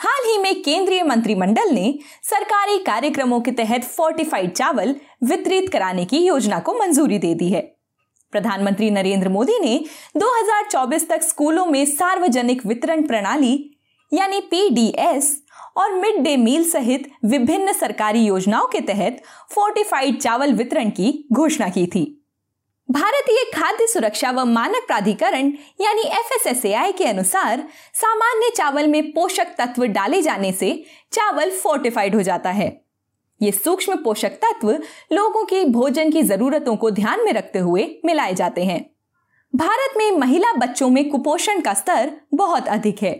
हाल ही में केंद्रीय मंत्रिमंडल ने सरकारी कार्यक्रमों के तहत फोर्टिफाइड चावल वितरित कराने की योजना को मंजूरी दे दी है। प्रधानमंत्री नरेंद्र मोदी ने 2024 तक स्कूलों में सार्वजनिक वितरण प्रणाली यानी PDS और मिड डे मील सहित विभिन्न सरकारी योजनाओं के तहत फोर्टिफाइड चावल वितरण की घोषणा की थी। भारतीय खाद्य सुरक्षा व मानक प्राधिकरण यानी FSSAI के अनुसार सामान्य चावल में पोषक तत्व डाले जाने से चावल फोर्टिफाइड हो जाता है। ये सूक्ष्म पोषक तत्व लोगों की भोजन की जरूरतों को ध्यान में रखते हुए मिलाए जाते हैं। भारत में महिला बच्चों में कुपोषण का स्तर बहुत अधिक है।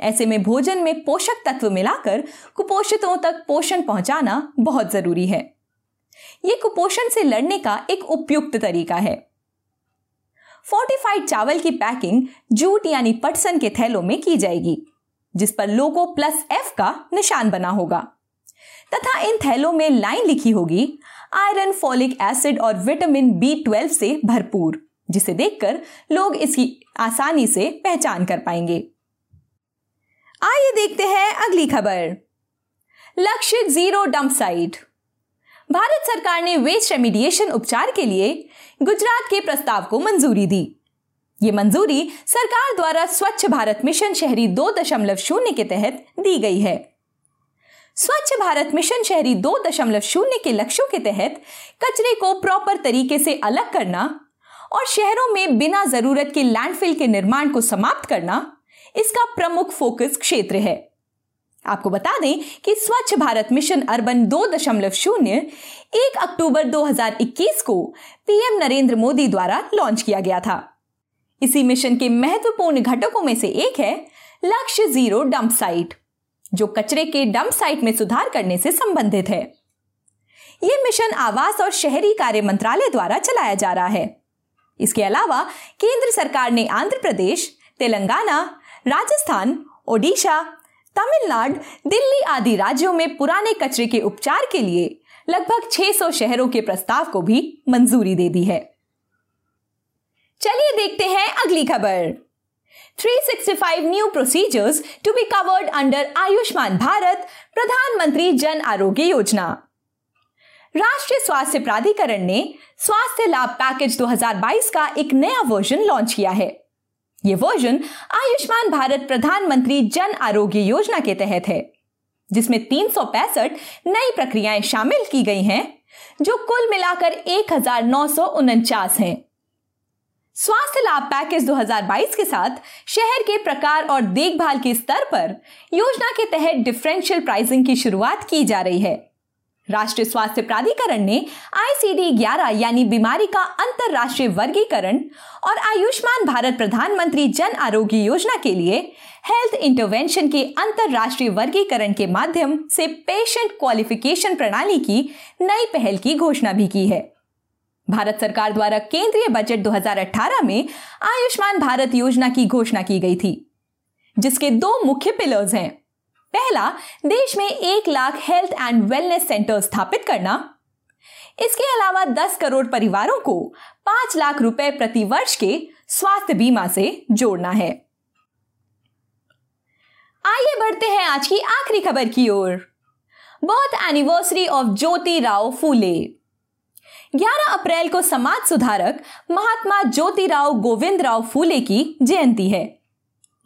ऐसे में भोजन में पोषक तत्व मिलाकर कुपोषितों तक पोषण पहुंचाना बहुत जरूरी है। ये कुपोषण से लड़ने का एक उपयुक्त तरीका है। फोर्टिफाइड चावल की पैकिंग जूट यानी पटसन के थैलों में की जाएगी, जिस पर लोगो +F का निशान बना होगा तथा इन थैलों में लाइन लिखी होगी आयरन, फोलिक एसिड और विटामिन B12 से भरपूर, जिसे देखकर लोग इसकी आसानी से पहचान कर पाएंगे। आइए देखते हैं अगली खबर। लक्ष्य जीरो डंपसाइट। भारत सरकार ने वेस्ट रेमिडिएशन उपचार के लिए गुजरात के प्रस्ताव को मंजूरी दी। ये मंजूरी सरकार द्वारा स्वच्छ भारत मिशन शहरी 2.0 के तहत दी गई है। स्वच्छ भारत मिशन शहरी 2.0 के लक्ष्यों के तहत कचरे को प्रॉपर तरीके से अलग करना और शहरों में बिना जरूरत के लैंडफिल के निर्माण को समाप्त करना इसका प्रमुख फोकस क्षेत्र है। आपको बता दें कि स्वच्छ भारत मिशन अर्बन 2.0 1 अक्टूबर 2021 को पीएम नरेंद्र मोदी द्वारा लॉन्च किया गया था। इसी मिशन के महत्वपूर्ण घटकों में से एक है लक्ष्य जीरो डंपसाइट, जो कचरे के डंपसाइट में सुधार करने से संबंधित है। यह मिशन आवास और शहरी कार्य मंत्रालय द्वारा चलाया जा रहा है। इसके अलावा केंद्र सरकार ने आंध्र प्रदेश, तेलंगाना, राजस्थान, ओडिशा, तमिलनाडु, दिल्ली आदि राज्यों में पुराने कचरे के उपचार के लिए लगभग 600 शहरों के प्रस्ताव को भी मंजूरी दे दी है। चलिए देखते हैं अगली खबर। 365 new procedures to be covered under Ayushman Bharat, प्रधानमंत्री जन आरोग्य योजना। राष्ट्रीय स्वास्थ्य प्राधिकरण ने स्वास्थ्य लाभ पैकेज 2022 का एक नया वर्जन लॉन्च किया है। ये वर्जन आयुष्मान भारत प्रधानमंत्री जन आरोग्य योजना के तहत है, जिसमें 365 नई प्रक्रियाएं शामिल की गई हैं, जो कुल मिलाकर 1949 हैं। स्वास्थ्य लाभ पैकेज 2022 के साथ शहर के प्रकार और देखभाल के स्तर पर योजना के तहत डिफरेंशियल प्राइसिंग की शुरुआत की जा रही है। राष्ट्रीय स्वास्थ्य प्राधिकरण ने ICD 11 यानी बीमारी का अंतरराष्ट्रीय वर्गीकरण और आयुष्मान भारत प्रधानमंत्री जन आरोग्य योजना के लिए हेल्थ इंटरवेंशन के अंतरराष्ट्रीय वर्गीकरण के माध्यम से पेशेंट क्वालिफिकेशन प्रणाली की नई पहल की घोषणा भी की है। भारत सरकार द्वारा केंद्रीय बजट 2018 में आयुष्मान भारत योजना की घोषणा की गई थी, जिसके 2 मुख्य पिलर्स हैं। पहला, देश में 1 lakh health and wellness centre स्थापित करना। इसके अलावा 10 करोड़ परिवारों को 5 लाख रुपए प्रति वर्ष के स्वास्थ्य बीमा से जोड़ना है। आइए बढ़ते हैं आज की आखिरी खबर की ओर। Birth anniversary of Jyotirao Phule. 11 अप्रैल को समाज सुधारक महात्मा ज्योतिराव गोविंदराव फूले की जयंती है।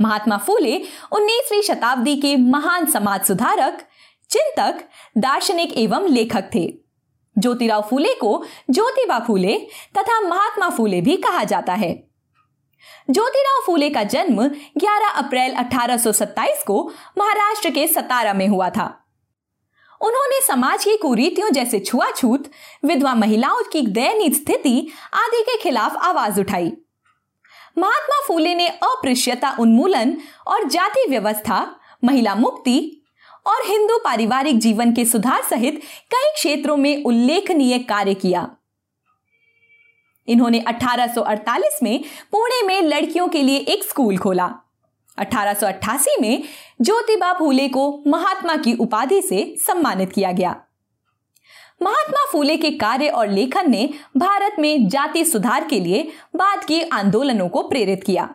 महात्मा फूले 19वीं शताब्दी के महान समाज सुधारक, चिंतक, दार्शनिक एवं लेखक थे। ज्योतिराव फूले को ज्योतिबा फूले तथा महात्मा फूले भी कहा जाता है। ज्योतिराव फूले का जन्म 11 अप्रैल 1827 को महाराष्ट्र के सतारा में हुआ था। उन्होंने समाज की कुरीतियों जैसे छुआछूत, विधवा महिलाओं की दयनीय स्थिति आदि के खिलाफ आवाज उठाई। महात्मा फूले ने अस्पृश्यता उन्मूलन और जाति व्यवस्था, महिला मुक्ति और हिंदू पारिवारिक जीवन के सुधार सहित कई क्षेत्रों में उल्लेखनीय कार्य किया। इन्होंने 1848 में पुणे में लड़कियों के लिए एक स्कूल खोला। 1888 में ज्योतिबा फूले को महात्मा की उपाधि से सम्मानित किया गया। महात्मा फूले के कार्य और लेखन ने भारत में जाति सुधार के लिए बाद के आंदोलनों को प्रेरित किया।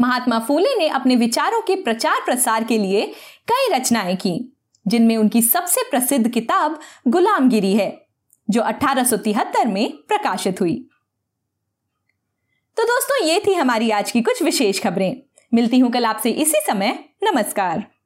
महात्मा फूले ने अपने विचारों के प्रचार प्रसार के लिए कई रचनाएं की, जिनमें उनकी सबसे प्रसिद्ध किताब गुलामगिरी है, जो 1873 में प्रकाशित हुई। तो दोस्तों, ये थी हमारी आज की कुछ विशेष खबरें। मिलती हूं कल आपसे इसी समय। नमस्कार।